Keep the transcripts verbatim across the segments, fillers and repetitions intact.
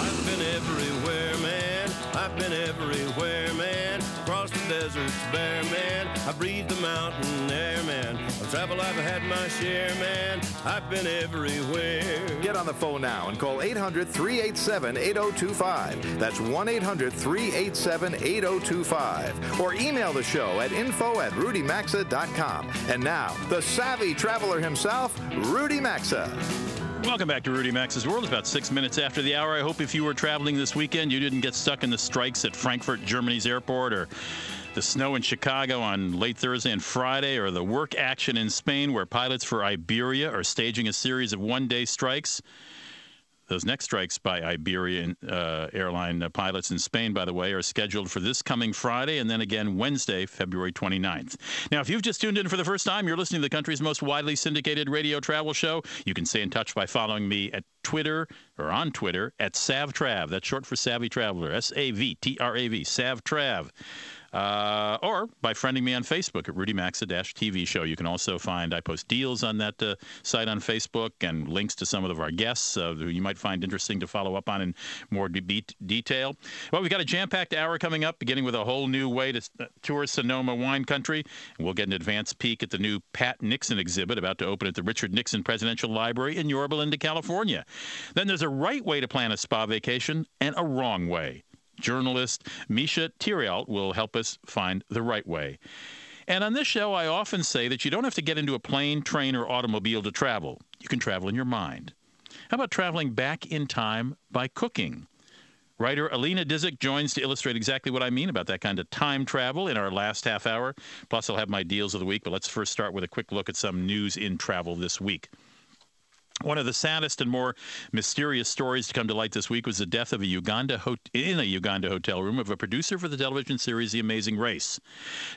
I've been everywhere, man. I've been everywhere, man. Across the deserts bare, man. I breathe the mountain air, man. I travel, I've had my share, man. I've been everywhere. Get on the phone now and call eight hundred, three eight seven, eight oh two five. That's one eight hundred, three eight seven, eight oh two five. Or email the show at info at rudy maxa dot com. And now, the savvy traveler himself, Rudy Maxa. Welcome back to Rudy Maxa's World. It's about six minutes after the hour. I hope if you were traveling this weekend, you didn't get stuck in the strikes at Frankfurt, Germany's airport, or the snow in Chicago on late Thursday and Friday, or the work action in Spain where pilots for Iberia are staging a series of one-day strikes. Those next strikes by Iberia uh, airline pilots in Spain, by the way, are scheduled for this coming Friday and then again Wednesday, February twenty-ninth. Now, if you've just tuned in for the first time, you're listening to the country's most widely syndicated radio travel show. You can stay in touch by following me at Twitter or on Twitter at SavTrav. That's short for Savvy Traveler, S A V T R A V, SavTrav. Uh, or by friending me on Facebook at Rudy Maxa T V Show. You can also find, I post deals on that uh, site on Facebook and links to some of our guests uh, who you might find interesting to follow up on in more de- detail. Well, we've got a jam-packed hour coming up, beginning with a whole new way to uh, tour Sonoma wine country. And we'll get an advanced peek at the new Pat Nixon exhibit about to open at the Richard Nixon Presidential Library in Yorba Linda, California. Then there's a right way to plan a spa vacation and a wrong way. Journalist Misha Tyrialt will help us find the right way. And on this show, I often say that you don't have to get into a plane, train, or automobile to travel. You can travel in your mind. How about traveling back in time by cooking? Writer Alina Dizik joins to illustrate exactly what I mean about that kind of time travel in our last half hour. Plus, I'll have my deals of the week, but let's first start with a quick look at some news in travel this week. One of the saddest and more mysterious stories to come to light this week was the death of a Uganda ho- in a Uganda hotel room of a producer for the television series The Amazing Race.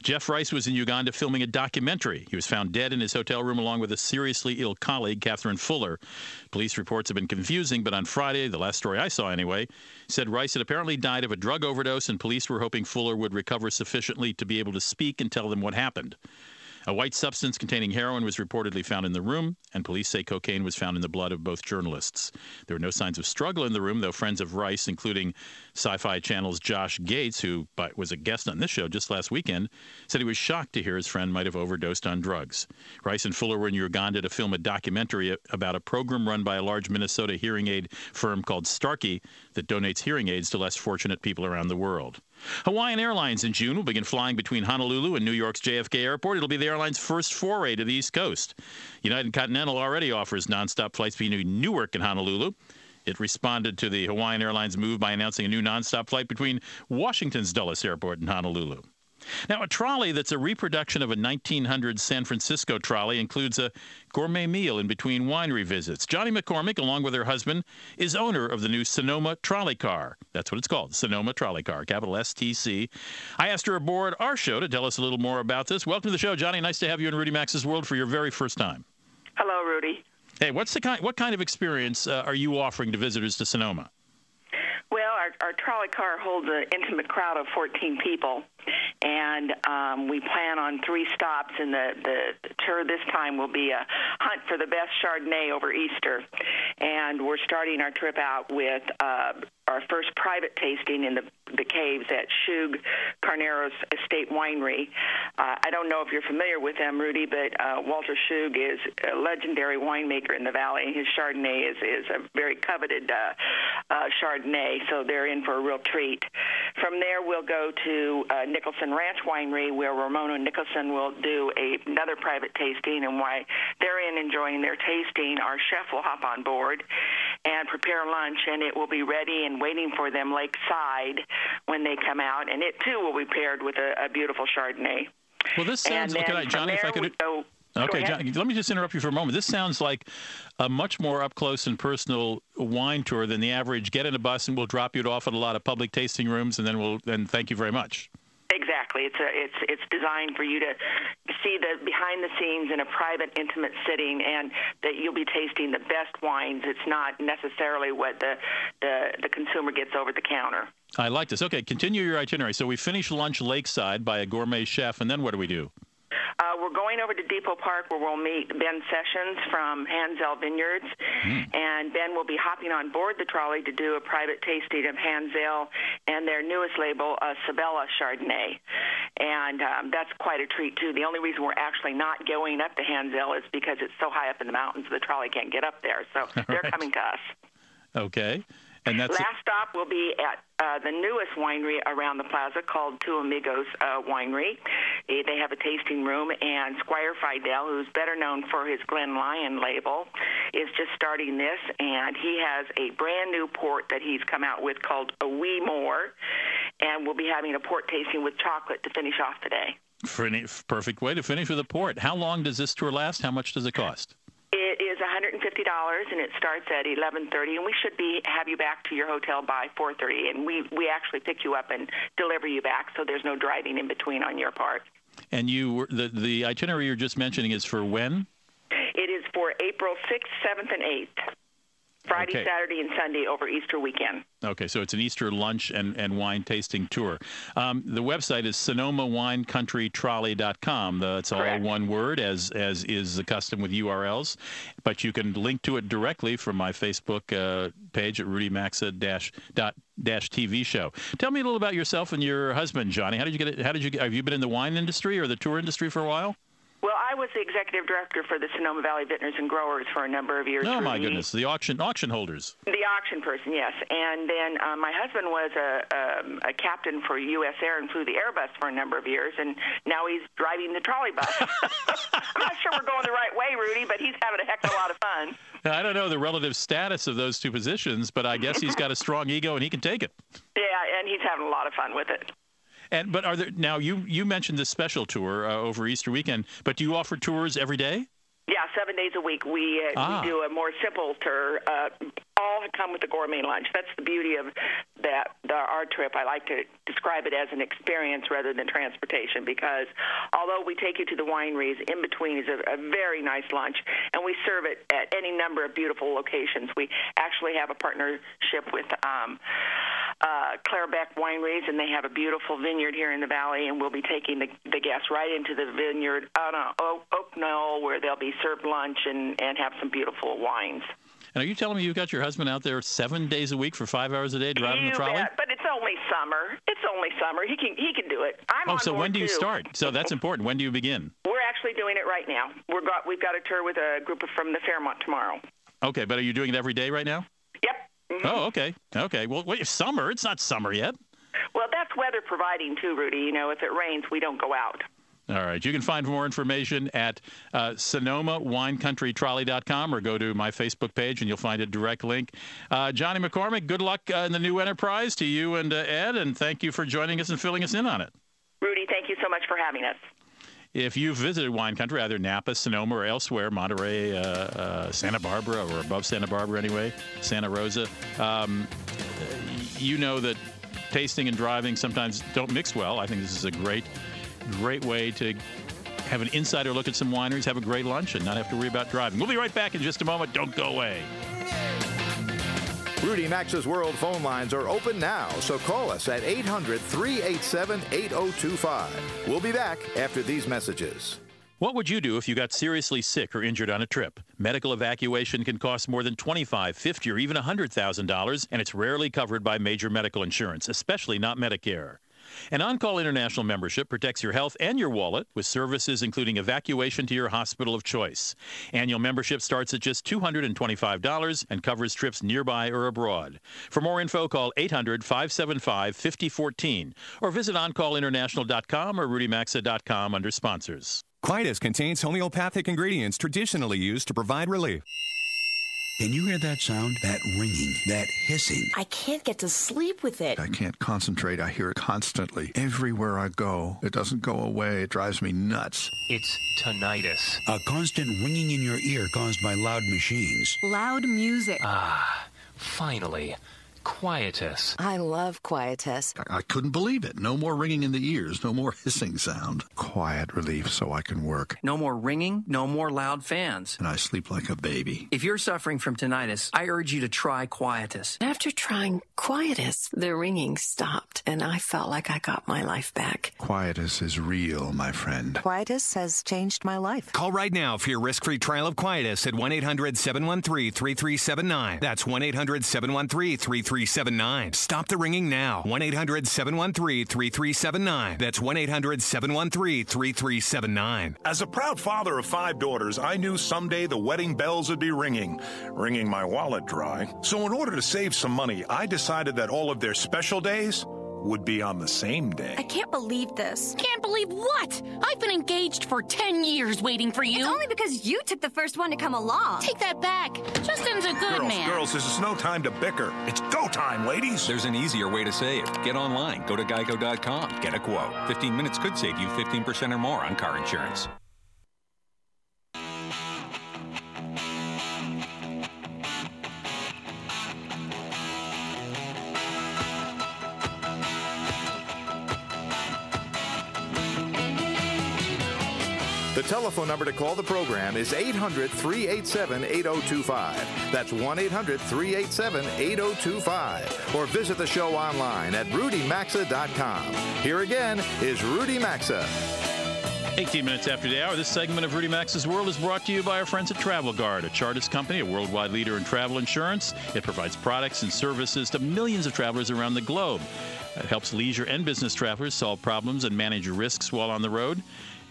Jeff Rice was in Uganda filming a documentary. He was found dead in his hotel room along with a seriously ill colleague, Catherine Fuller. Police reports have been confusing, but on Friday, the last story I saw anyway, said Rice had apparently died of a drug overdose, and police were hoping Fuller would recover sufficiently to be able to speak and tell them what happened. A white substance containing heroin was reportedly found in the room, and police say cocaine was found in the blood of both journalists. There were no signs of struggle in the room, though friends of Rice, including Sci-Fi Channel's Josh Gates, who was a guest on this show just last weekend, said he was shocked to hear his friend might have overdosed on drugs. Rice and Fuller were in Uganda to film a documentary about a program run by a large Minnesota hearing aid firm called Starkey that donates hearing aids to less fortunate people around the world. Hawaiian Airlines in June will begin flying between Honolulu and New York's J F K Airport. It'll be the airline's first foray to the East Coast. United Continental already offers nonstop flights between Newark and Honolulu. It responded to the Hawaiian Airlines move by announcing a new nonstop flight between Washington's Dulles Airport and Honolulu. Now, a trolley that's a reproduction of a nineteen hundred San Francisco trolley includes a gourmet meal in between winery visits. Johnny McCormick, along with her husband, is owner of the new Sonoma Trolley Car. That's what it's called, Sonoma Trolley Car, capital S T C. I asked her aboard our show to tell us a little more about this. Welcome to the show, Johnny. Nice to have you in Rudy Maxa's World for your very first time. Hello, Rudy. Hey, what's the kind, what kind of experience uh, are you offering to visitors to Sonoma? Well, our, our trolley car holds an intimate crowd of fourteen people, and um, we plan on three stops, and the, the tour this time will be a hunt for the best Chardonnay over Easter. And we're starting our trip out with uh, our first private tasting in the, the caves at Schug Carneros Estate Winery. Uh, I don't know if you're familiar with them, Rudy, but uh, Walter Schug is a legendary winemaker in the valley, and his Chardonnay is, is a very coveted uh, uh, Chardonnay, so they're in for a real treat. From there, we'll go to uh, Nicholson Ranch Winery, where Ramona Nicholson will do a, another private tasting, and while they're in enjoying their tasting, our chef will hop on board and prepare lunch, and it will be ready and waiting for them lakeside when they come out, and it too will be paired with a, a beautiful Chardonnay. Well, this sounds, can I, Johnny, if I could... Go, okay, go Johnny, let me just interrupt you for a moment. This sounds like a much more up-close and personal wine tour than the average. Get in a bus and we'll drop you off at a lot of public tasting rooms, and then we'll then thank you very much. Exactly. It's a, it's it's designed for you to see the behind the scenes in a private, intimate sitting, and that you'll be tasting the best wines. It's not necessarily what the the, the consumer gets over the counter. I like this. Okay, continue your itinerary. So we finish lunch lakeside by a gourmet chef, and then what do we do? Uh, we're we're going over to Depot Park, where we'll meet Ben Sessions from Hanzell Vineyards, mm. and Ben will be hopping on board the trolley to do a private tasting of Hanzell and their newest label, uh, Sabella Chardonnay, and um, that's quite a treat, too. The only reason we're actually not going up to Hanzell is because it's so high up in the mountains, the trolley can't get up there, so All they're right. coming to us. Okay. And that's Last it. stop will be at uh, the newest winery around the plaza called Two Amigos uh, Winery. They have a tasting room, and Squire Fidel, who's better known for his Glen Lyon label, is just starting this, and he has a brand new port that he's come out with called A Wee More, and we'll be having a port tasting with chocolate to finish off today. Perfect way to finish with a port. How long does this tour last? How much does it cost? It is one hundred fifty dollars, and it starts at eleven thirty, and we should be have you back to your hotel by four thirty, and we, we actually pick you up and deliver you back, so there's no driving in between on your part. And you the, the itinerary you're just mentioning is for when? It is for April sixth, seventh, and eighth, Friday, okay. Saturday, and Sunday over Easter weekend. Okay, so it's an Easter lunch and, and wine tasting tour. Um, the website is Sonoma Wine Country Trolley dot com. That's all one word, as as is the custom with U R Ls. But you can link to it directly from my Facebook uh, page at Rudy Maxa T V show. Tell me a little about yourself and your husband, Johnny. How did you get it? How did you have you been in the wine industry or the tour industry for a while? Well, I was the executive director for the Sonoma Valley Vintners and Growers for a number of years. Oh, my the, goodness. The auction auction holders. The auction person, yes. And then uh, my husband was a, um, a captain for U S Air and flew the Airbus for a number of years, and now he's driving the trolley bus. I'm not sure we're going the right way, Rudy, but he's having a heck of a lot of fun. Now, I don't know the relative status of those two positions, but I guess he's got a strong ego and he can take it. Yeah, and he's having a lot of fun with it. And but are there now? You, you mentioned this special tour uh, over Easter weekend, but do you offer tours every day? Yeah, seven days a week. We, uh, ah. we do a more simple tour. Uh, all come with a gourmet lunch. That's the beauty of that the, our trip. I like to describe it as an experience rather than transportation, because although we take you to the wineries, in between is a, a very nice lunch, and we serve it at any number of beautiful locations. We actually have a partnership with um, uh, Clarebeck Wineries, and they have a beautiful vineyard here in the valley, and we'll be taking the, the guests right into the vineyard on uh, no, Oak Knoll, where they'll be served lunch and, and have some beautiful wines. And are you telling me you've got your husband out there seven days a week for five hours a day driving you the trolley? Bet. But it's only summer. It's only summer. He can he can do it. I'm oh, on so board when do you too. start? So that's important. When do you begin? We're actually doing it right now. We're got we've got a tour with a group from the Fairmont tomorrow. Okay, but are you doing it every day right now? Yep. Mm-hmm. Oh, okay. Okay. Well, wait, summer. It's not summer yet. Well, that's weather providing too, Rudy. You know, if it rains, we don't go out. All right. You can find more information at uh, Sonoma Wine Country Trolley dot com or go to my Facebook page and you'll find a direct link. Uh, Johnny McCormick, good luck uh, in the new enterprise to you and uh, Ed, and thank you for joining us and filling us in on it. Rudy, thank you so much for having us. If you've visited wine country, either Napa, Sonoma, or elsewhere, Monterey, uh, uh, Santa Barbara, or above Santa Barbara anyway, Santa Rosa, um, you know that tasting and driving sometimes don't mix well. I think this is a great... Great way to have an insider look at some wineries, have a great lunch, and not have to worry about driving. We'll be right back in just a moment. Don't go away. Rudy Maxa's World phone lines are open now, so call us at eight hundred, three eight seven, eight oh two five. We'll be back after these messages. What would you do if you got seriously sick or injured on a trip? Medical evacuation can cost more than twenty-five thousand dollars, fifty thousand dollars, or even one hundred thousand dollars, and it's rarely covered by major medical insurance, especially not Medicare. An On-Call International membership protects your health and your wallet with services including evacuation to your hospital of choice. Annual membership starts at just two hundred twenty-five dollars and covers trips nearby or abroad. For more info, call eight hundred, five seven five, five oh one four or visit on call international dot com or rudy maxa dot com under sponsors. Quietus contains homeopathic ingredients traditionally used to provide relief. Can you hear that sound? That ringing, that hissing. I can't get to sleep with it. I can't concentrate. I hear it constantly. Everywhere I go, it doesn't go away. It drives me nuts. It's tinnitus. A constant ringing in your ear caused by loud machines. Loud music. Ah, finally. Quietus. I love Quietus. I-, I couldn't believe it. No more ringing in the ears. No more hissing sound. Quiet relief so I can work. No more ringing. No more loud fans. And I sleep like a baby. If you're suffering from tinnitus, I urge you to try Quietus. After trying Quietus, the ringing stopped, and I felt like I got my life back. Quietus is real, my friend. Quietus has changed my life. Call right now for your risk-free trial of Quietus at one eight hundred seven one three three three seven nine. That's one eight hundred seven one three three three seven nine. three seven nine. Stop the ringing now. one eight hundred seven one three three three seven nine. That's one eight hundred seven one three three three seven nine. As a proud father of five daughters, I knew someday the wedding bells would be ringing, wringing my wallet dry. So in order to save some money, I decided that all of their special days would be on the same day. I can't believe this. Can't believe what? I've been engaged for ten years waiting for you. It's only because you took the first one to come along. Take that back. Justin's a good girls, man. Girls, girls, this is no time to bicker. It's go time, ladies. There's an easier way to save. Get online. Go to Geico dot com. Get a quote. fifteen minutes could save you fifteen percent or more on car insurance. The telephone number to call the program is eight hundred three eight seven eight oh two five. That's one eight hundred three eight seven eight oh two five. Or visit the show online at rudy maxa dot com. Here again is Rudy Maxa. eighteen minutes after the hour, this segment of Rudy Maxa's World is brought to you by our friends at TravelGuard, a Chartis company, a worldwide leader in travel insurance. It provides products and services to millions of travelers around the globe. It helps leisure and business travelers solve problems and manage risks while on the road.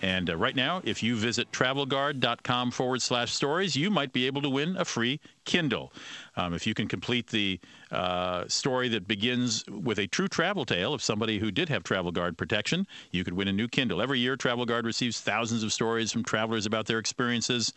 And uh, right now, if you visit TravelGuard.com forward slash stories, you might be able to win a free Kindle. Um, if you can complete the uh, story that begins with a true travel tale of somebody who did have TravelGuard protection, you could win a new Kindle. Every year, TravelGuard receives thousands of stories from travelers about their experiences.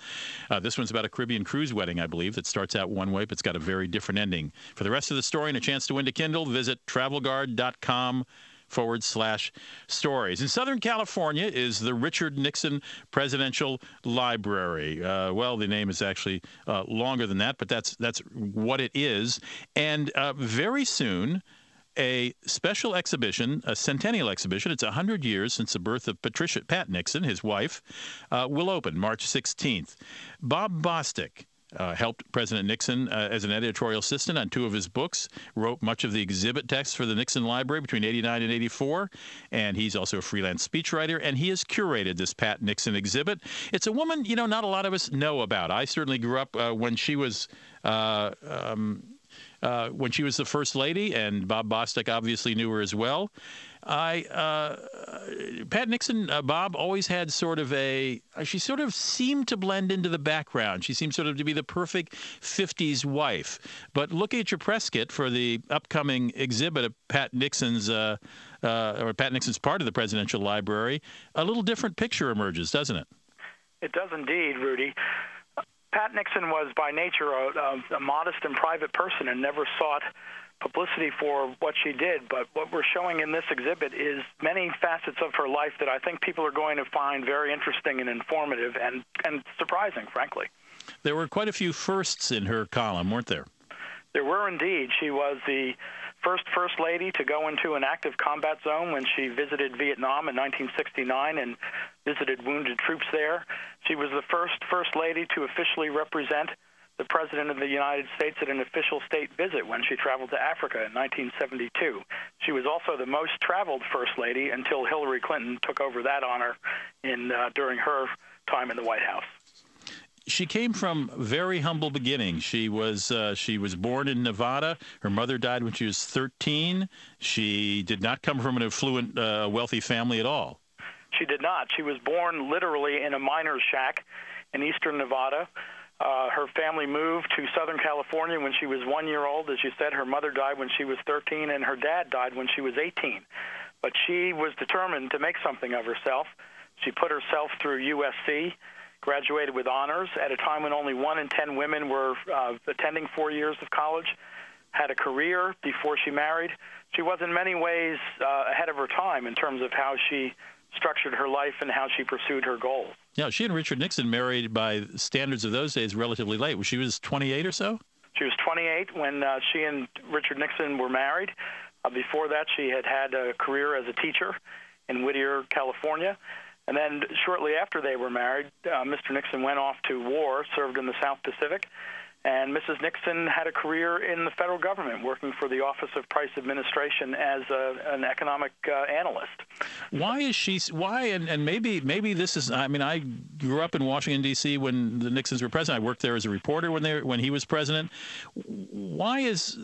Uh, this one's about a Caribbean cruise wedding, I believe, that starts out one way, but it's got a very different ending. For the rest of the story and a chance to win a Kindle, visit TravelGuard.com forward slash stories. In Southern California is the Richard Nixon Presidential Library. Uh, well, the name is actually uh, longer than that, but that's that's what it is. And uh, very soon, a special exhibition, a centennial exhibition, it's one hundred years since the birth of Patricia Pat Nixon, his wife, uh, will open March sixteenth. Bob Bostock Uh, helped President Nixon uh, as an editorial assistant on two of his books, wrote much of the exhibit text for the Nixon Library between eighty-nine and eighty-four, and he's also a freelance speechwriter, and he has curated this Pat Nixon exhibit. It's a woman, you know, not a lot of us know about. I certainly grew up uh, when she was... Uh, um, Uh, when she was the first lady, and Bob Bostock obviously knew her as well. I, uh, Pat Nixon, uh, Bob always had sort of a, she sort of seemed to blend into the background. She seemed sort of to be the perfect fifties wife. But look at your press kit for the upcoming exhibit of Pat Nixon's, uh, uh, or Pat Nixon's part of the Presidential Library. A little different picture emerges, doesn't it? It does indeed, Rudy. Pat Nixon was by nature a, a modest and private person and never sought publicity for what she did. But what we're showing in this exhibit is many facets of her life that I think people are going to find very interesting and informative and, and surprising, frankly. There were quite a few firsts in her column, weren't there? There were indeed. She was the first First Lady to go into an active combat zone when she visited Vietnam in nineteen sixty-nine and visited wounded troops there. She was the first First Lady to officially represent the President of the United States at an official state visit when she traveled to Africa in nineteen seventy-two. She was also the most traveled First Lady until Hillary Clinton took over that honor in uh, during her time in the White House. She came from very humble beginnings. She was uh, she was born in Nevada. Her mother died when she was thirteen. She did not come from an affluent, uh, wealthy family at all. She did not. She was born literally in a miner's shack in eastern Nevada. Uh, her family moved to Southern California when she was one year old. As you said, her mother died when she was thirteen, and her dad died when she was eighteen. But she was determined to make something of herself. She put herself through U S C, graduated with honors at a time when only one in ten women were uh, attending four years of college, had a career before she married. She was in many ways uh, ahead of her time in terms of how she structured her life and how she pursued her goals. Yeah, she and Richard Nixon married by standards of those days relatively late. She was twenty-eight or so? She was twenty-eight when uh, she and Richard Nixon were married. Uh, before that, she had had a career as a teacher in Whittier, California. And then shortly after they were married, uh, Mister Nixon went off to war, served in the South Pacific, and Missus Nixon had a career in the federal government, working for the Office of Price Administration as a, an economic uh, analyst. Why is she? Why and, and maybe maybe this is. I mean, I grew up in Washington D C when the Nixons were president. I worked there as a reporter when they when he was president. Why is?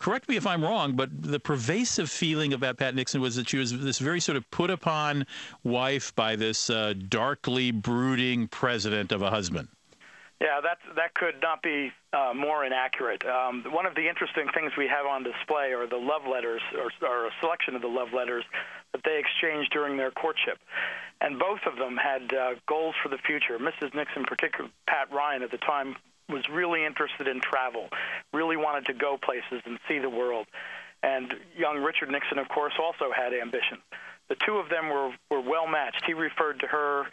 Correct me if I'm wrong, but the pervasive feeling about Pat Nixon was that she was this very sort of put upon wife by this uh, darkly brooding president of a husband. Yeah, that that could not be uh, more inaccurate. Um, one of the interesting things we have on display are the love letters, or, or a selection of the love letters that they exchanged during their courtship. And both of them had uh, goals for the future. Missus Nixon, particularly Pat Ryan at the time, was really interested in travel, really wanted to go places and see the world. And young Richard Nixon, of course, also had ambition. The two of them were, were well-matched. He referred to her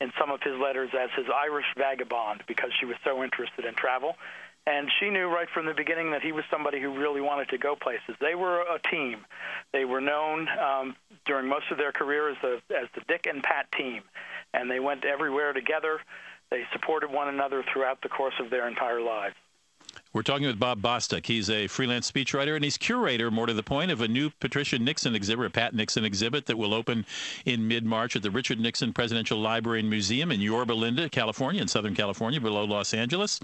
in some of his letters as his Irish vagabond because she was so interested in travel. And she knew right from the beginning that he was somebody who really wanted to go places. They were a team. They were known um, during most of their career as the, as the Dick and Pat team. And they went everywhere together. They supported one another throughout the course of their entire lives. We're talking with Bob Bostock. He's a freelance speechwriter, and he's curator, more to the point, of a new Patricia Nixon exhibit, a Pat Nixon exhibit, that will open in mid-March at the Richard Nixon Presidential Library and Museum in Yorba Linda, California, in Southern California, below Los Angeles.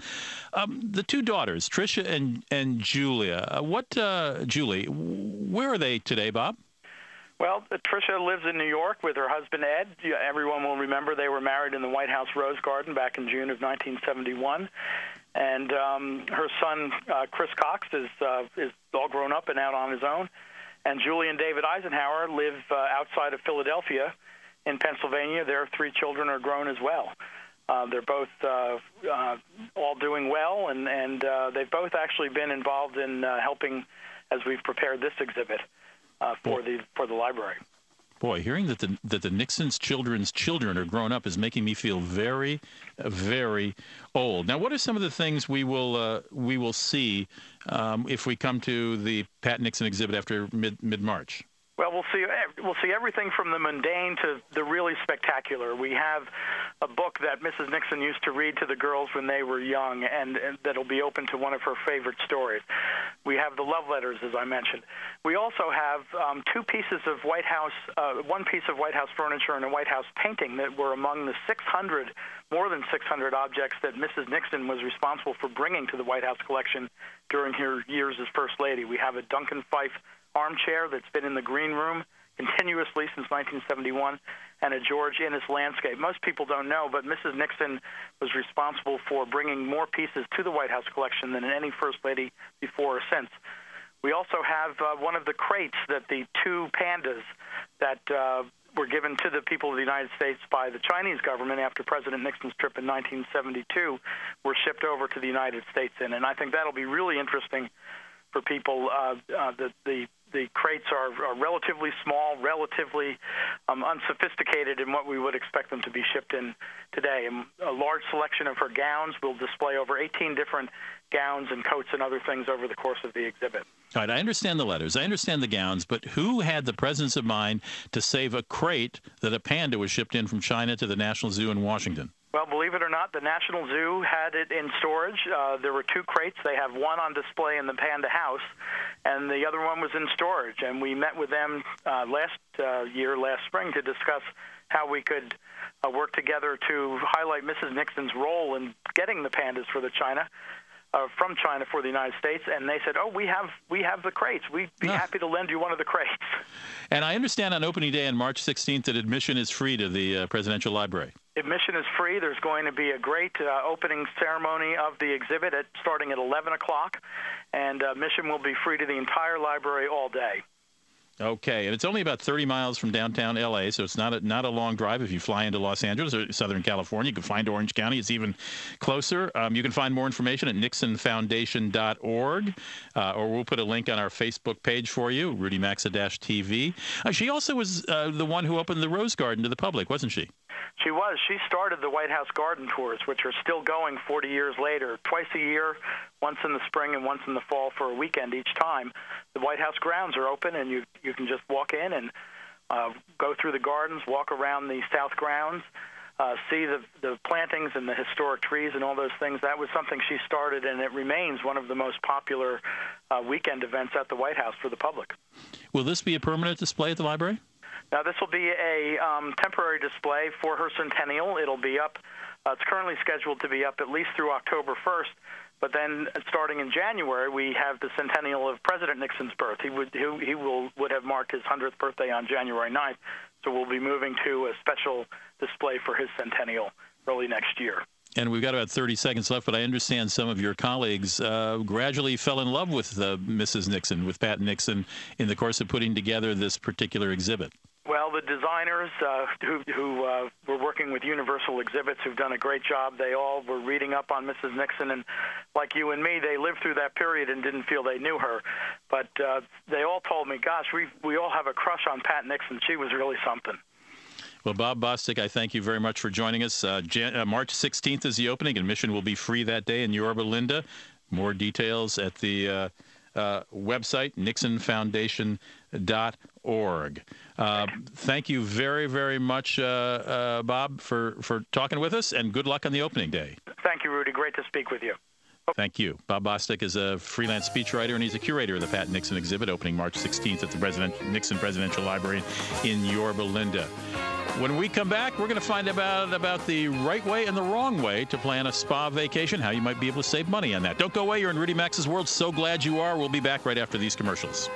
Um, the two daughters, Tricia and, and Julia, uh, what, uh, Julie, where are they today, Bob? Well, Tricia lives in New York with her husband, Ed. Everyone will remember they were married in the White House Rose Garden back in June of nineteen seventy-one. And um, her son, uh, Chris Cox, is uh, is all grown up and out on his own. And Julie and David Eisenhower live uh, outside of Philadelphia in Pennsylvania. Their three children are grown as well. Uh, they're both uh, uh, all doing well, and, and uh, they've both actually been involved in uh, helping as we've prepared this exhibit uh, for the for the library. Boy, hearing that the that the Nixon's children's children are grown up is making me feel very, very old. Now, what are some of the things we will uh, we will see um, if we come to the Pat Nixon exhibit after mid mid March? Well, we'll see we'll see everything from the mundane to the really spectacular. We have a book that Missus Nixon used to read to the girls when they were young, and, and that'll be open to one of her favorite stories. We have the love letters, as I mentioned. We also have um, two pieces of White House, uh, one piece of White House furniture and a White House painting that were among the six hundred, more than six hundred objects that Missus Nixon was responsible for bringing to the White House collection during her years as First Lady. We have a Duncan Fife armchair that's been in the green room continuously since nineteen seventy-one, and a George Innes landscape. Most people don't know, but Missus Nixon was responsible for bringing more pieces to the White House collection than any First Lady before or since. We also have uh, one of the crates that the two pandas that uh, were given to the people of the United States by the Chinese government after President Nixon's trip in nineteen seventy-two were shipped over to the United States in. And I think that'll be really interesting for people. Uh, uh, the, the The crates are, are relatively small, relatively um, unsophisticated in what we would expect them to be shipped in today. And a large selection of her gowns. We'll display over eighteen different gowns and coats and other things over the course of the exhibit. All right, I understand the letters. I understand the gowns. But who had the presence of mind to save a crate that a panda was shipped in from China to the National Zoo in Washington? Well, believe it or not, the National Zoo had it in storage. Uh, there were two crates. They have one on display in the Panda House, and the other one was in storage. And we met with them uh, last uh, year, last spring, to discuss how we could uh, work together to highlight Missus Nixon's role in getting the pandas for the China, uh, from China for the United States. And they said, oh, we have we have the crates. We'd be yeah. happy to lend you one of the crates. And I understand on opening day on March sixteenth that admission is free to the uh, Presidential Library. Admission is free. There's going to be a great uh, opening ceremony of the exhibit at, starting at eleven o'clock, and uh, admission will be free to the entire library all day. Okay, and it's only about thirty miles from downtown L A, so it's not a, not a long drive if you fly into Los Angeles or Southern California. You can find Orange County. It's even closer. Um, you can find more information at nixon foundation dot org, uh, or we'll put a link on our Facebook page for you, Rudy Maxa T V. Uh, she also was uh, the one who opened the Rose Garden to the public, wasn't she? She was. She started the White House Garden Tours, which are still going forty years later, twice a year, once in the spring and once in the fall for a weekend each time. The White House grounds are open, and you you can just walk in and uh, go through the gardens, walk around the south grounds, uh, see the, the plantings and the historic trees and all those things. That was something she started, and it remains one of the most popular uh, weekend events at the White House for the public. Will this be a permanent display at the library? Now, this will be a um, temporary display for her centennial. It'll be up. Uh, it's currently scheduled to be up at least through October first, but then starting in January, we have the centennial of President Nixon's birth. He would he, he will would have marked his one hundredth birthday on January ninth, so we'll be moving to a special display for his centennial early next year. And we've got about thirty seconds left, but I understand some of your colleagues uh, gradually fell in love with uh, Missus Nixon, with Pat Nixon, in the course of putting together this particular exhibit. Well, the designers uh, who, who uh, were working with Universal Exhibits, who've done a great job, they all were reading up on Missus Nixon, and like you and me, they lived through that period and didn't feel they knew her. But uh, they all told me, gosh, we we all have a crush on Pat Nixon. She was really something. Well, Bob Bostock, I thank you very much for joining us. Uh, Jan- uh, March sixteenth is the opening. Admission will be free that day in Yorba Linda. More details at the uh, uh, website, nixon foundation dot org. Uh, thank you very, very much, uh, uh, Bob, for, for talking with us, and good luck on the opening day. Thank you, Rudy. Great to speak with you. Thank you. Bob Bostock is a freelance speechwriter, and he's a curator of the Pat Nixon exhibit opening March sixteenth at the President Nixon Presidential Library in Yorba Linda. When we come back, we're going to find out about the right way and the wrong way to plan a spa vacation, how you might be able to save money on that. Don't go away. You're in Rudy Max's world. So glad you are. We'll be back right after these commercials.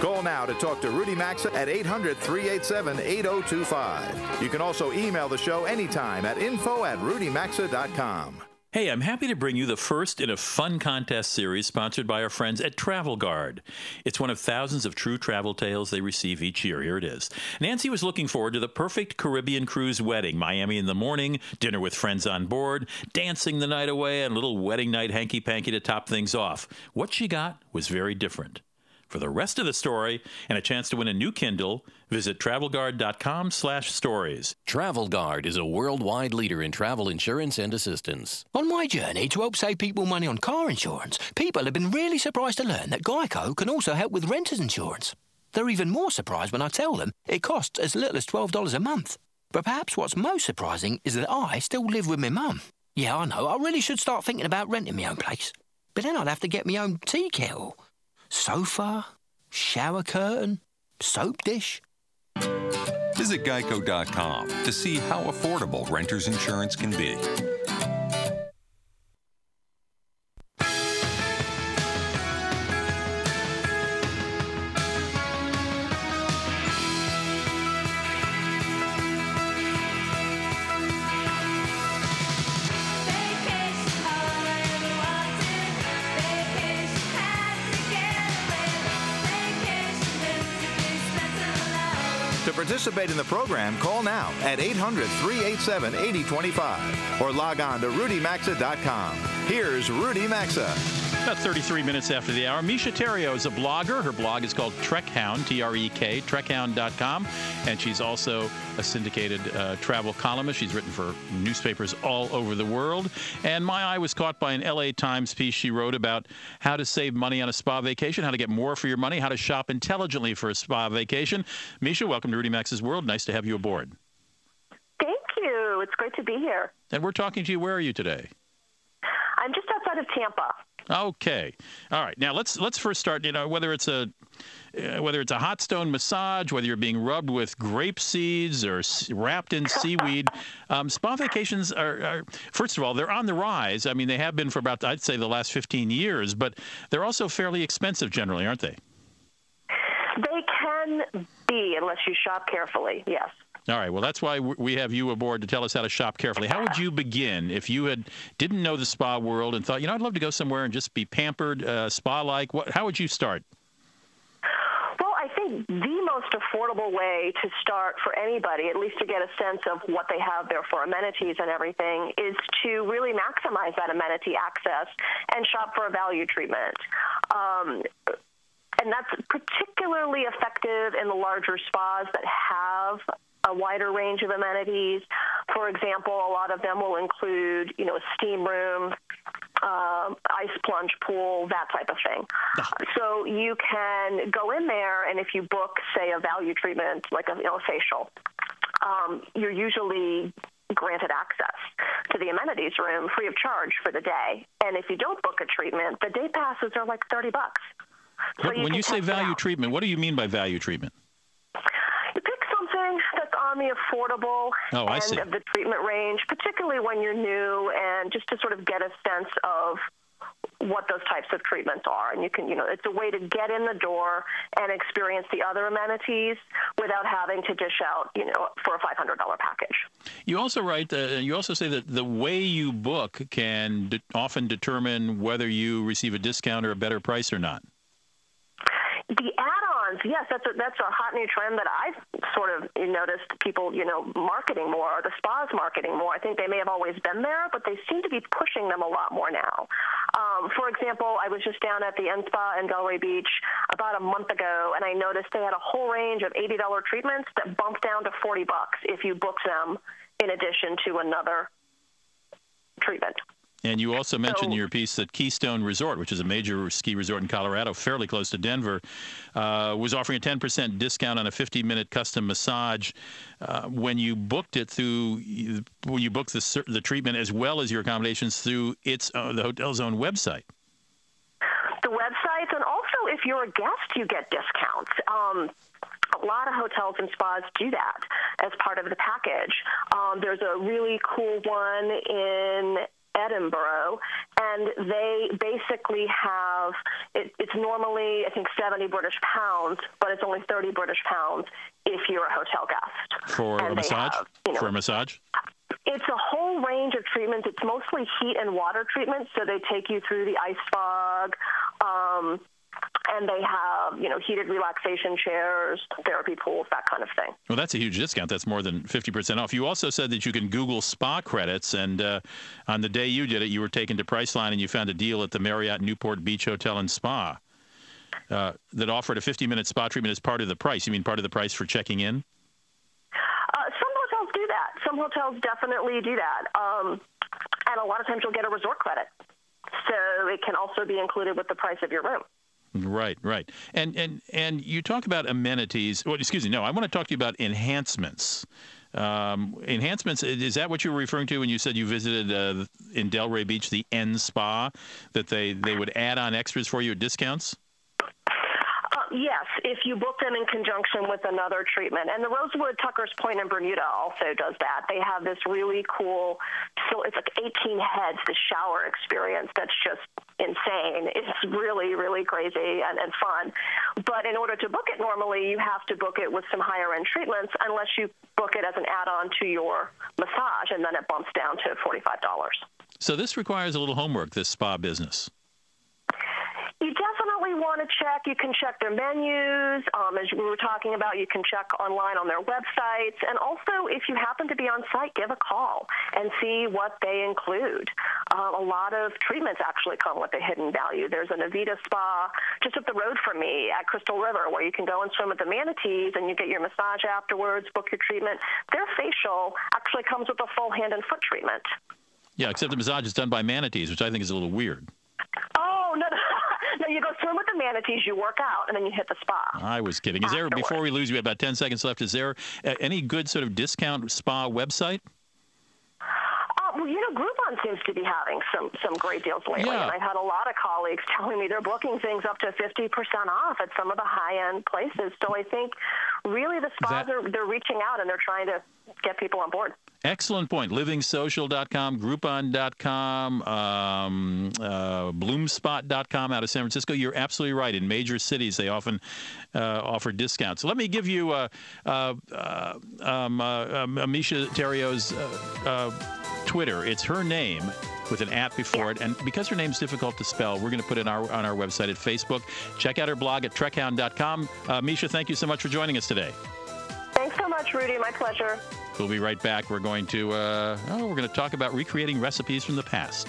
Call now to talk to Rudy Maxa at eight hundred, three eight seven, eight oh two five. You can also email the show anytime at info at rudy maxa dot com. Hey, I'm happy to bring you the first in a fun contest series sponsored by our friends at TravelGuard. It's one of thousands of true travel tales they receive each year. Here it is. Nancy was looking forward to the perfect Caribbean cruise wedding, Miami in the morning, dinner with friends on board, dancing the night away, and a little wedding night hanky-panky to top things off. What she got was very different. For the rest of the story and a chance to win a new Kindle, visit travel guard dot com slash stories. TravelGuard is a worldwide leader in travel insurance and assistance. On my journey to help save people money on car insurance, people have been really surprised to learn that Geico can also help with renter's insurance. They're even more surprised when I tell them it costs as little as twelve dollars a month. But perhaps what's most surprising is that I still live with my mum. Yeah, I know, I really should start thinking about renting my own place. But then I'd have to get my own tea kettle, sofa, shower curtain, soap dish. Visit geico dot com to see how affordable renter's insurance can be. Participate in the program, call now at eight hundred, three eight seven, eight oh two five or log on to rudy maxa dot com. Here's Rudy Maxa. About thirty-three minutes after the hour, Misha Tyrialt is a blogger. her blog is called Trekhound, T R E K, trekhound dot com, and she's also a syndicated uh, travel columnist. She's written for newspapers all over the world. And my eye was caught by an L A Times piece she wrote about how to save money on a spa vacation, how to get more for your money, how to shop intelligently for a spa vacation. Misha, welcome to Rudy Max's World. Nice to have you aboard. Thank you. It's great to be here. And we're talking to you. Where are you today? I'm just outside of Tampa. Okay. All right. Now let's let's first start, you know, whether it's a uh, whether it's a hot stone massage, whether you're being rubbed with grape seeds or s- wrapped in seaweed, um, spa vacations are, are, first of all, they're on the rise. I mean, they have been for about, I'd say, the last fifteen years, but they're also fairly expensive generally, aren't they? They can be, unless you shop carefully, yes. All right. Well, that's why we have you aboard to tell us how to shop carefully. How would you begin if you had didn't know the spa world and thought, you know, I'd love to go somewhere and just be pampered, uh, spa-like? What, how would you start? Well, I think the most affordable way to start for anybody, at least to get a sense of what they have there for amenities and everything, is to really maximize that amenity access and shop for a value treatment. Um And that's particularly effective in the larger spas that have a wider range of amenities. For example, a lot of them will include, you know, a steam room, um, ice plunge pool, that type of thing. Oh. So you can go in there, and if you book, say, a value treatment, like a, you know, a facial, um, you're usually granted access to the amenities room free of charge for the day. And if you don't book a treatment, the day passes are like thirty bucks. So when you, when you say value treatment, what do you mean by value treatment? You pick something that's on the affordable oh, end of the treatment range, particularly when you're new, and just to sort of get a sense of what those types of treatments are. And you can, you know, it's a way to get in the door and experience the other amenities without having to dish out, you know, for a five hundred dollars package. You also write, uh, you also say that the way you book can de- often determine whether you receive a discount or a better price or not. The add-ons, yes, that's a, that's a hot new trend that I've sort of noticed people, you know, marketing more, or the spas marketing more. I think they may have always been there, but they seem to be pushing them a lot more now. Um, for example, I was just down at the N-Spa in Delray Beach about a month ago, and I noticed they had a whole range of eighty dollars treatments that bumped down to forty bucks if you book them in addition to another treatment. And you also mentioned in your piece that Keystone Resort, which is a major ski resort in Colorado, fairly close to Denver, uh, was offering a ten percent discount on a fifty-minute custom massage uh, when you booked it through when you booked the the treatment as well as your accommodations through its uh, the hotel's own website. The websites, and also if you're a guest, you get discounts. Um, A lot of hotels and spas do that as part of the package. Um, there's a really cool one in Edinburgh, and they basically have, it, it's normally, I think, seventy British pounds, but it's only thirty British pounds if you're a hotel guest. For and a massage? Have, you know, For a massage? It's a whole range of treatments. It's mostly heat and water treatments, so they take you through the ice fog, um, and they have, you know, heated relaxation chairs, therapy pools, that kind of thing. Well, that's a huge discount. That's more than fifty percent off. You also said that you can Google spa credits, and uh, on the day you did it, you were taken to Priceline, and you found a deal at the Marriott Newport Beach Hotel and Spa uh, that offered a fifty-minute spa treatment as part of the price. You mean part of the price for checking in? Uh, some hotels do that. Some hotels definitely do that. Um, and a lot of times you'll get a resort credit. So it can also be included with the price of your room. Right, right. And and and you talk about amenities. Well, excuse me, no, I want to talk to you about enhancements. Um, enhancements, is that what you were referring to when you said you visited uh, in Delray Beach the N Spa, that they, they would add on extras for you at discounts? Yes, if you book them in conjunction with another treatment. And the Rosewood Tucker's Point in Bermuda also does that. They have this really cool, so it's like eighteen heads, the shower experience that's just insane. It's really, really crazy and, and fun. But in order to book it normally, you have to book it with some higher-end treatments unless you book it as an add-on to your massage, and then it bumps down to forty-five dollars. So this requires a little homework, this spa business. You definitely want to check. You can check their menus. Um, as we were talking about, you can check online on their websites. And also, if you happen to be on site, give a call and see what they include. Uh, a lot of treatments actually come with a hidden value. There's an Avita Spa just up the road from me at Crystal River where you can go and swim with the manatees and you get your massage afterwards, book your treatment. Their facial actually comes with a full hand and foot treatment. Yeah, except the massage is done by manatees, which I think is a little weird. Oh, no, no. No, you go swim with the manatees, you work out, and then you hit the spa. I was kidding. Is there, before we lose you, we have about ten seconds left. Is there any good sort of discount spa website? Uh, well, you know, Groupon seems to be having some, some great deals lately. Yeah. And I've had a lot of colleagues telling me they're booking things up to fifty percent off at some of the high-end places. So I think really the spas, that... are they're reaching out, and they're trying to get people on board. Excellent point. living social dot com, groupon dot com, um, uh, bloomspot dot com out of San Francisco. You're absolutely right. In major cities, they often uh, offer discounts. So let me give you uh, uh, um, uh, Misha Tyrialt's uh, uh, Twitter. It's her name with an at before it. And because her name's difficult to spell, we're going to put it on our, on our website at Facebook. Check out her blog at trek hound dot com. Uh, Misha, thank you so much for joining us today. Thanks so much, Rudy. My pleasure. We'll be right back. We're going to uh, oh, we're going to talk about recreating recipes from the past.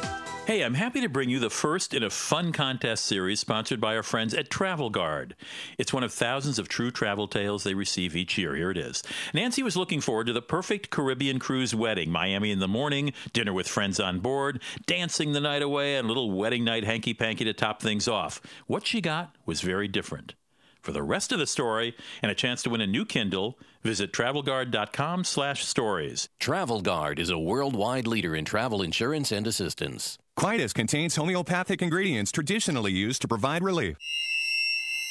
Hey, I'm happy to bring you the first in a fun contest series sponsored by our friends at TravelGuard. It's one of thousands of true travel tales they receive each year. Here it is. Nancy was looking forward to the perfect Caribbean cruise wedding, Miami in the morning, dinner with friends on board, dancing the night away, and a little wedding night hanky-panky to top things off. What she got was very different. For the rest of the story and a chance to win a new Kindle, visit travel guard dot com slash stories. TravelGuard is a worldwide leader in travel insurance and assistance. Quietus contains homeopathic ingredients traditionally used to provide relief.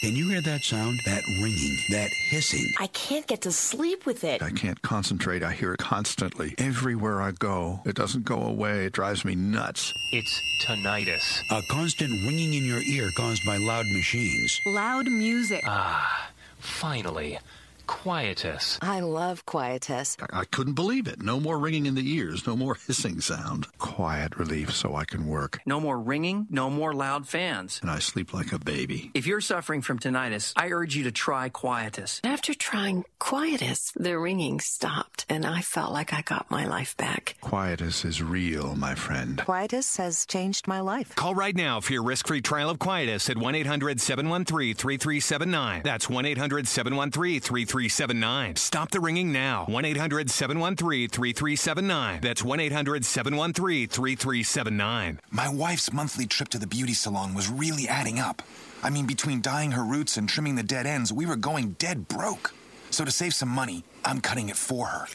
Can you hear that sound? That ringing, that hissing. I can't get to sleep with it. I can't concentrate. I hear it constantly. Everywhere I go, it doesn't go away. It drives me nuts. It's tinnitus. A constant ringing in your ear caused by loud machines. Loud music. Ah, finally. Quietus. I love Quietus. I-, I couldn't believe it. No more ringing in the ears. No more hissing sound. Quiet relief so I can work. No more ringing. No more loud fans. And I sleep like a baby. If you're suffering from tinnitus, I urge you to try Quietus. After trying Quietus, the ringing stopped, and I felt like I got my life back. Quietus is real, my friend. Quietus has changed my life. Call right now for your risk-free trial of Quietus at one eight hundred, seven one three, three three seven nine. That's one eight hundred, seven one three, three three seven nine. Stop the ringing now. one eight hundred, seven one three, three three seven nine. That's one eight hundred, seven one three, three three seven nine. My wife's monthly trip to the beauty salon was really adding up. I mean, between dyeing her roots and trimming the dead ends, we were going dead broke. So to save some money, I'm cutting it for her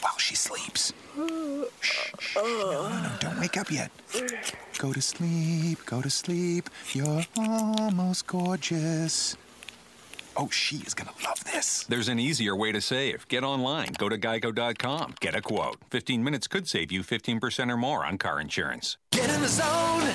while she sleeps. Shh, shh. No, no, no, don't wake up yet. Go to sleep, go to sleep. You're almost gorgeous. Oh, she is going to love this. There's an easier way to save. Get online. Go to geico dot com. Get a quote. fifteen minutes could save you fifteen percent or more on car insurance. Get in the zone.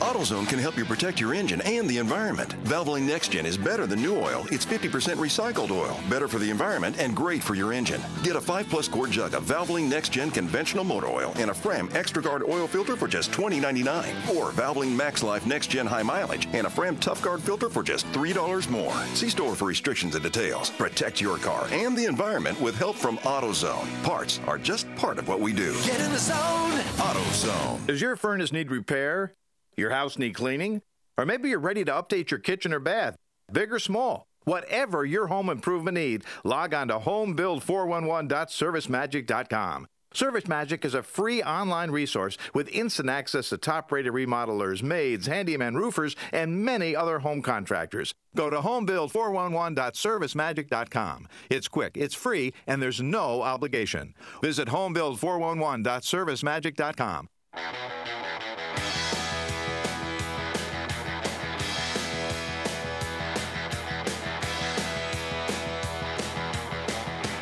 AutoZone can help you protect your engine and the environment. Valvoline NextGen is better than new oil. It's fifty percent recycled oil, better for the environment and great for your engine. Get a five-plus quart jug of Valvoline NextGen conventional motor oil and a Fram ExtraGuard oil filter for just twenty dollars and ninety-nine cents. Or Valvoline MaxLife NextGen High Mileage and a Fram ToughGuard filter for just three dollars more. See store for restrictions and details. Protect your car and the environment with help from AutoZone. Parts are just part of what we do. Get in the zone. AutoZone. Does your furnace need repair? Your house need cleaning? Or maybe you're ready to update your kitchen or bath, big or small. Whatever your home improvement need, log on to home build four one one dot service magic dot com. Service Magic is a free online resource with instant access to top-rated remodelers, maids, handyman roofers, and many other home contractors. Go to home build four one one dot service magic dot com. It's quick, it's free, and there's no obligation. Visit home build four one one dot service magic dot com.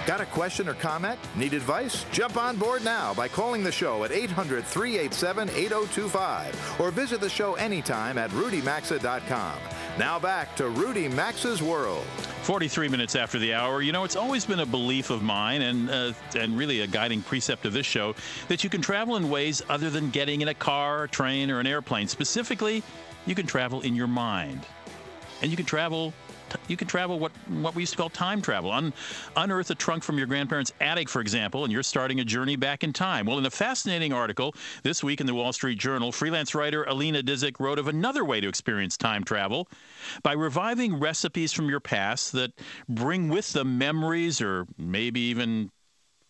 Got a question or comment? Need advice? Jump on board now by calling the show at eight hundred, three eight seven, eight oh two five or visit the show anytime at rudy maxa dot com. Now back to Rudy Maxa's World. forty-three minutes after the hour. You know, it's always been a belief of mine and uh, and really a guiding precept of this show that you can travel in ways other than getting in a car, train, or an airplane. Specifically, you can travel in your mind. And you can travel... You can travel what what we used to call time travel. Un, unearth a trunk from your grandparents' attic, for example, and you're starting a journey back in time. Well, in a fascinating article this week in the Wall Street Journal, freelance writer Alina Dizik wrote of another way to experience time travel by reviving recipes from your past that bring with them memories or maybe even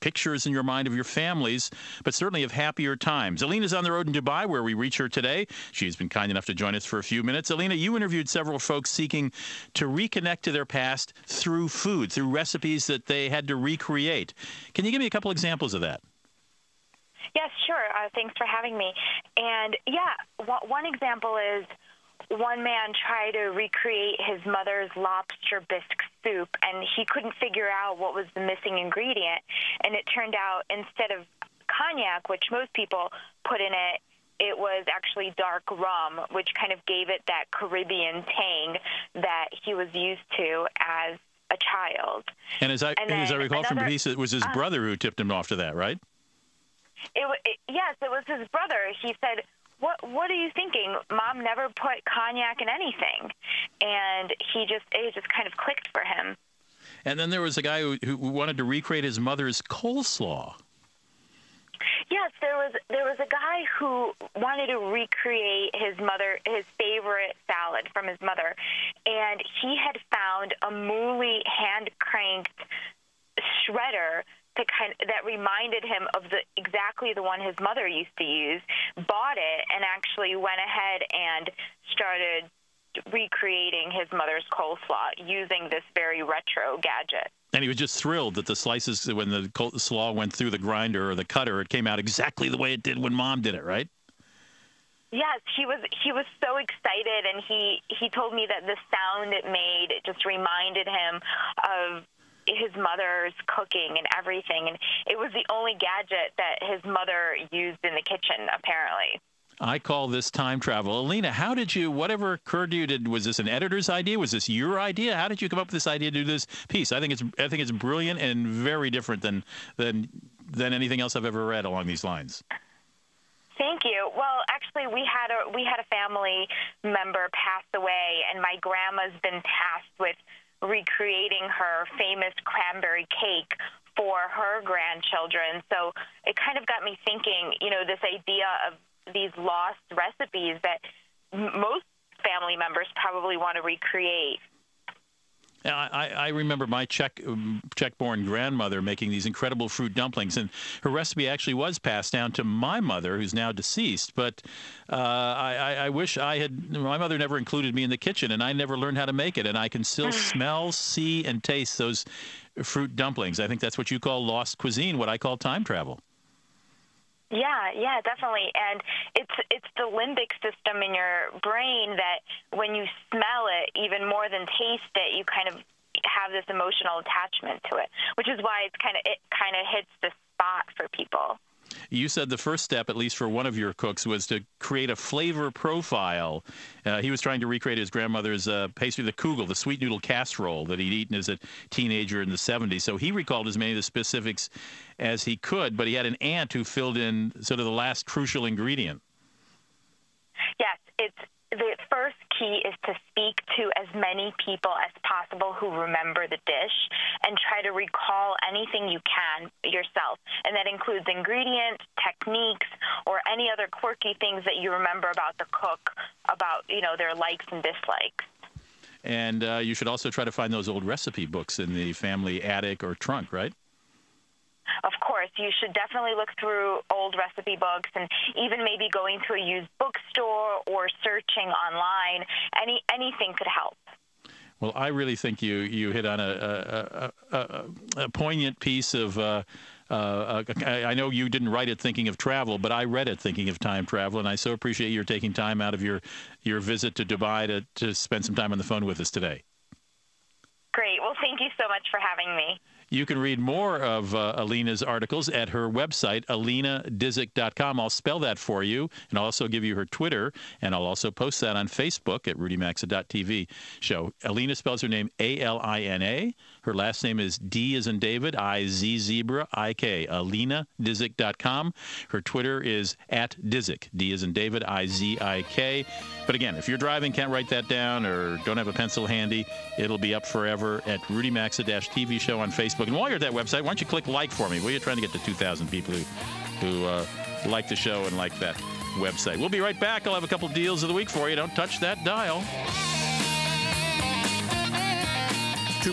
pictures in your mind of your families, but certainly of happier times. Alina's on the road in Dubai, where we reach her today. She's been kind enough to join us for a few minutes. Alina, you interviewed several folks seeking to reconnect to their past through food, through recipes that they had to recreate. Can you give me a couple examples of that? Yes, sure. Uh, thanks for having me. And, yeah, w- one example is one man tried to recreate his mother's lobster bisque soup, and he couldn't figure out what was the missing ingredient. And it turned out instead of cognac, which most people put in it, it was actually dark rum, which kind of gave it that Caribbean tang that he was used to as a child. And as I, and as I recall another, from Denise, it was his uh, brother who tipped him off to that, right? It, it, yes, it was his brother. He said, what what are you thinking? Mom never put cognac in anything. And he just, it just kind of clicked for him. And then there was a guy who, who wanted to recreate his mother's coleslaw. Yes, there was there was a guy who wanted to recreate his mother his favorite salad from his mother, and he had found a Mooli hand cranked shredder to kind of, that reminded him of the exactly the one his mother used to use. Bought it and actually went ahead and started recreating his mother's coleslaw using this very retro gadget. And he was just thrilled that the slices, when the coleslaw went through the grinder or the cutter, it came out exactly the way it did when Mom did it, right? Yes, he was he was so excited, and he, he told me that the sound it made, it just reminded him of his mother's cooking and everything. And it was the only gadget that his mother used in the kitchen, apparently. I call this time travel. Alina, how did you, whatever occurred to you, did, was this an editor's idea? Was this your idea? How did you come up with this idea to do this piece? I think it's I think it's brilliant and very different than than than anything else I've ever read along these lines. Thank you. Well, actually, we had a we had a family member pass away, and my grandma's been tasked with recreating her famous cranberry cake for her grandchildren. So it kind of got me thinking, you know, this idea of these lost recipes that most family members probably want to recreate. I, I remember my Czech, Czech-born grandmother making these incredible fruit dumplings, and her recipe actually was passed down to my mother, who's now deceased, but uh, I, I wish I had, my mother never included me in the kitchen, and I never learned how to make it, and I can still smell, see, and taste those fruit dumplings. I think that's what you call lost cuisine, what I call time travel. Yeah, yeah, definitely. And it's it's the limbic system in your brain that when you smell it, even more than taste it, you kind of have this emotional attachment to it, which is why it's kind of it kind of hits the spot for people. You said the first step, at least for one of your cooks, was to create a flavor profile. Uh, he was trying to recreate his grandmother's uh, pastry, the kugel, the sweet noodle casserole that he'd eaten as a teenager in the seventies. So he recalled as many of the specifics as he could, but he had an aunt who filled in sort of the last crucial ingredient. Yes, it's the first key is to speak to as many people as possible who remember the dish and try to recall anything you can yourself. And that includes ingredients, techniques, or any other quirky things that you remember about the cook, about, you know, their likes and dislikes. And uh, you should also try to find those old recipe books in the family attic or trunk, right? Of course, you should definitely look through old recipe books and even maybe going to a used bookstore or searching online. Any anything could help. Well, I really think you, you hit on a a, a, a poignant piece of. Uh, uh, I, I know you didn't write it thinking of travel, but I read it thinking of time travel, and I so appreciate your taking time out of your your visit to Dubai to, to spend some time on the phone with us today. Great. Well, thank you so much for having me. You can read more of uh, Alina's articles at her website, alina dizik dot com. I'll spell that for you, and I'll also give you her Twitter, and I'll also post that on Facebook at rudy maxa dot t v show. Alina spells her name A L I N A. Her last name is D as in David, I Z zebra I K, alina dizik dot com. Her Twitter is at Dizik, D as in David, I Z I K. But again, if you're driving, can't write that down, or don't have a pencil handy, it'll be up forever at rudy maxa t v show on Facebook. And while you're at that website, why don't you click like for me? Well, you're trying to get to two thousand people who, who uh, like the show and like that website. We'll be right back. I'll have a couple deals of the week for you. Don't touch that dial. To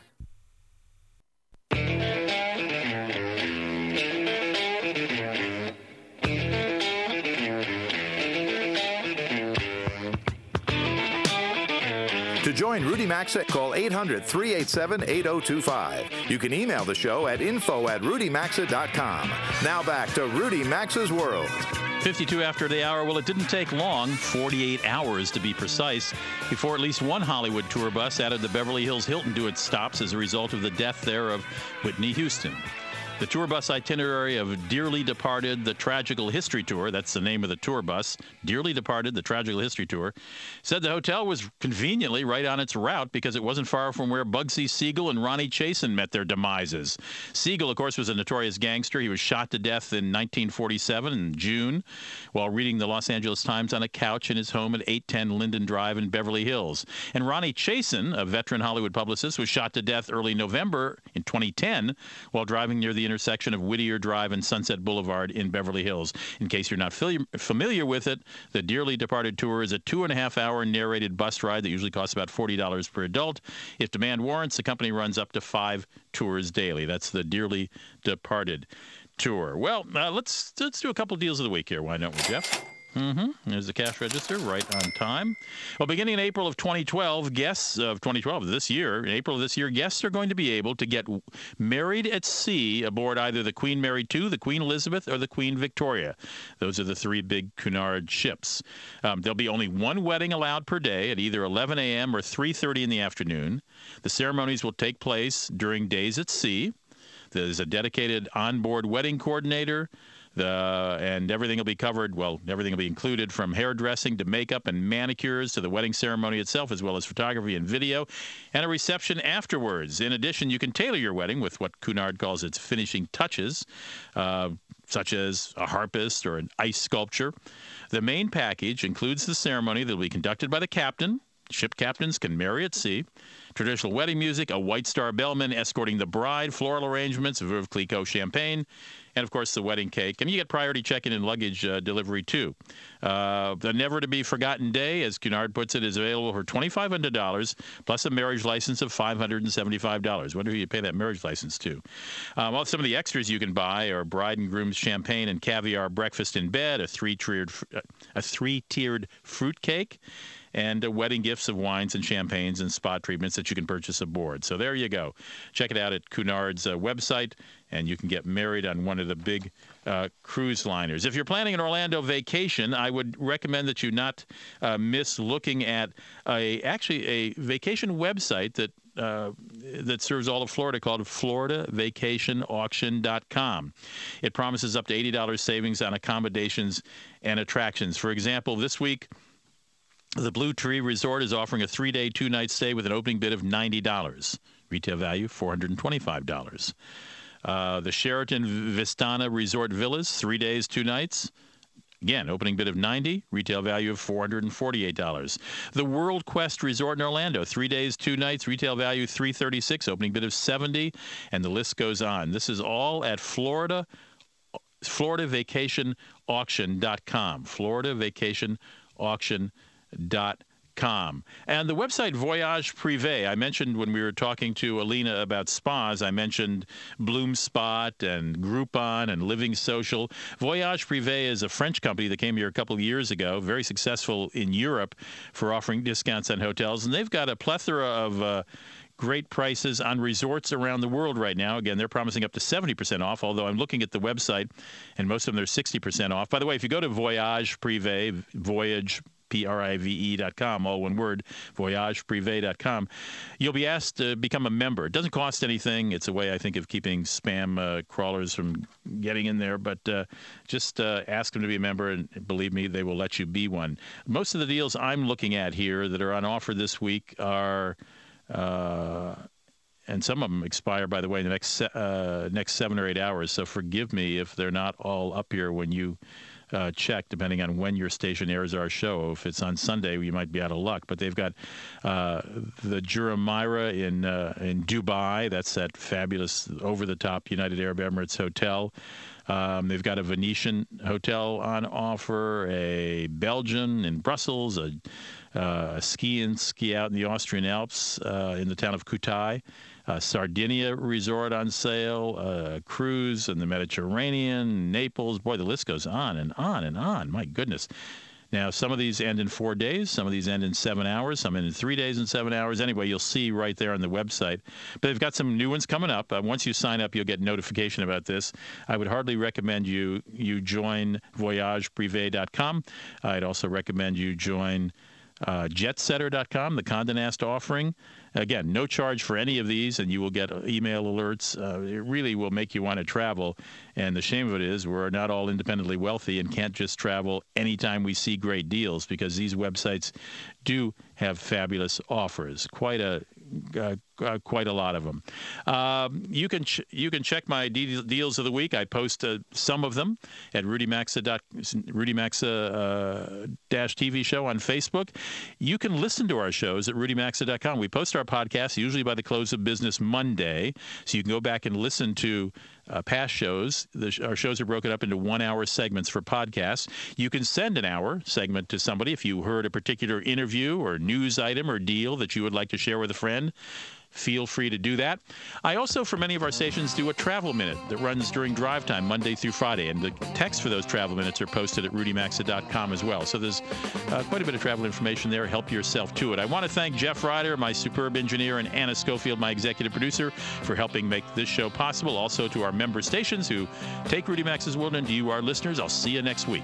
To join Rudy Maxa, call eight hundred, three eight seven, eight oh two five. You can email the show at info at rudy maxa dot com. Now back to Rudy Maxa's World. fifty-two after the hour. Well, it didn't take long, forty-eight hours to be precise, before at least one Hollywood tour bus added the Beverly Hills Hilton to its stops as a result of the death there of Whitney Houston. The tour bus itinerary of Dearly Departed, The Tragical History Tour, that's the name of the tour bus, Dearly Departed, The Tragical History Tour, said the hotel was conveniently right on its route because it wasn't far from where Bugsy Siegel and Ronnie Chasen met their demises. Siegel, of course, was a notorious gangster. He was shot to death in nineteen forty-seven in June while reading the Los Angeles Times on a couch in his home at eight ten Linden Drive in Beverly Hills. And Ronnie Chasen, a veteran Hollywood publicist, was shot to death early November in twenty ten while driving near the intersection of Whittier Drive and Sunset Boulevard in Beverly Hills. In case you're not familiar with it, the Dearly Departed Tour is a two and a half hour narrated bus ride that usually costs about forty dollars per adult. If demand warrants, the company runs up to five tours daily. That's the Dearly Departed Tour. Well, uh, let's let's do a couple deals of the week here. Why don't we, Jeff? Mm-hmm. There's the cash register right on time. Well, beginning in April of twenty twelve, guests of twenty twelve, this year, in April of this year, guests are going to be able to get married at sea aboard either the Queen Mary two, the Queen Elizabeth, or the Queen Victoria. Those are the three big Cunard ships. Um, there'll be only one wedding allowed per day at either eleven a.m. or three thirty in the afternoon. The ceremonies will take place during days at sea. There's a dedicated onboard wedding coordinator. The, and everything will be covered, well, everything will be included from hairdressing to makeup and manicures to the wedding ceremony itself, as well as photography and video, and a reception afterwards. In addition, you can tailor your wedding with what Cunard calls its finishing touches, uh, such as a harpist or an ice sculpture. The main package includes the ceremony that will be conducted by the captain. Ship captains can marry at sea. Traditional wedding music, a White Star bellman escorting the bride, floral arrangements, Veuve Clicquot champagne, and, of course, the wedding cake. And you get priority check-in and luggage uh, delivery, too. Uh, the never-to-be-forgotten day, as Cunard puts it, is available for two thousand five hundred dollars plus a marriage license of five hundred seventy-five dollars. Wonder who you pay that marriage license to. Um, well, some of the extras you can buy are bride and groom's champagne and caviar breakfast in bed, a three-tiered, a three-tiered fruitcake, and uh, wedding gifts of wines and champagnes and spa treatments that you can purchase aboard. So there you go. Check it out at Cunard's uh, website, and you can get married on one of the big uh, cruise liners. If you're planning an Orlando vacation, I would recommend that you not uh, miss looking at a actually a vacation website that Uh, that serves all of Florida called Florida Vacation Auction dot com. It promises up to eighty dollars savings on accommodations and attractions. For example, this week, the Blue Tree Resort is offering a three-day, two-night stay with an opening bid of ninety dollars. Retail value, four hundred twenty-five dollars. Uh, the Sheraton Vistana Resort Villas, three days, two nights. Again, opening bid of ninety dollars, retail value of four hundred forty-eight dollars. The World Quest Resort in Orlando, three days, two nights, retail value three hundred thirty-six dollars, opening bid of seventy dollars, and the list goes on. This is all at Florida, Florida Vacation Auction dot com, Florida Vacation Auction dot com. And the website Voyage Privé, I mentioned when we were talking to Alina about spas, I mentioned Bloom Spot and Groupon and Living Social. Voyage Privé is a French company that came here a couple of years ago, very successful in Europe for offering discounts on hotels. And they've got a plethora of uh, great prices on resorts around the world right now. Again, they're promising up to seventy percent off, although I'm looking at the website, and most of them are sixty percent off. By the way, if you go to Voyage Privé, Voyage P R I V E dot com, all one word, voyage privé dot com, you'll be asked to become a member. It doesn't cost anything. It's a way, I think, of keeping spam uh, crawlers from getting in there, but uh, just uh, ask them to be a member, and believe me, they will let you be one. Most of the deals I'm looking at here that are on offer this week are... Uh, And some of them expire, by the way, in the next uh, next seven or eight hours. So forgive me if they're not all up here when you uh, check, depending on when your station airs our show. If it's on Sunday, you might be out of luck. But they've got uh, the Jumeirah in uh, in Dubai. That's that fabulous, over-the-top United Arab Emirates hotel. Um, they've got a Venetian hotel on offer, a Belgian in Brussels, a, uh, a ski in, ski out in the Austrian Alps uh, in the town of Kutai, a Sardinia resort on sale, a cruise in the Mediterranean, Naples. Boy, the list goes on and on and on. My goodness. Now, some of these end in four days, some of these end in seven hours, some end in three days and seven hours. Anyway, you'll see right there on the website. But they've got some new ones coming up. Uh, once you sign up, you'll get notification about this. I would hardly recommend you you join voyage privé dot com. I'd also recommend you join uh, jetsetter dot com, the Condé Nast offering. Again, no charge for any of these, and you will get email alerts. Uh, it really will make you want to travel. And the shame of it is we're not all independently wealthy and can't just travel anytime we see great deals, because these websites do have fabulous offers. Quite a Uh, uh, quite a lot of them. Uh, you can ch- you can check my de- deals of the week. I post uh, some of them at Rudy Maxa doc- Rudy Maxa uh, dash T V show on Facebook. You can listen to our shows at rudy maxa dot com. We post our podcasts usually by the close of business Monday, so you can go back and listen to Uh, past shows. The sh- our shows are broken up into one-hour segments for podcasts. You can send an hour segment to somebody if you heard a particular interview or news item or deal that you would like to share with a friend. Feel free to do that. I also, for many of our stations, do a travel minute that runs during drive time Monday through Friday, and the text for those travel minutes are posted at rudy maxa dot com as well. So there's uh, quite a bit of travel information there. Help yourself to it. I want to thank Jeff Ryder, my superb engineer, and Anna Schofield, my executive producer, for helping make this show possible. Also to our member stations who take Rudy Maxa's World, and to you, our listeners, I'll see you next week.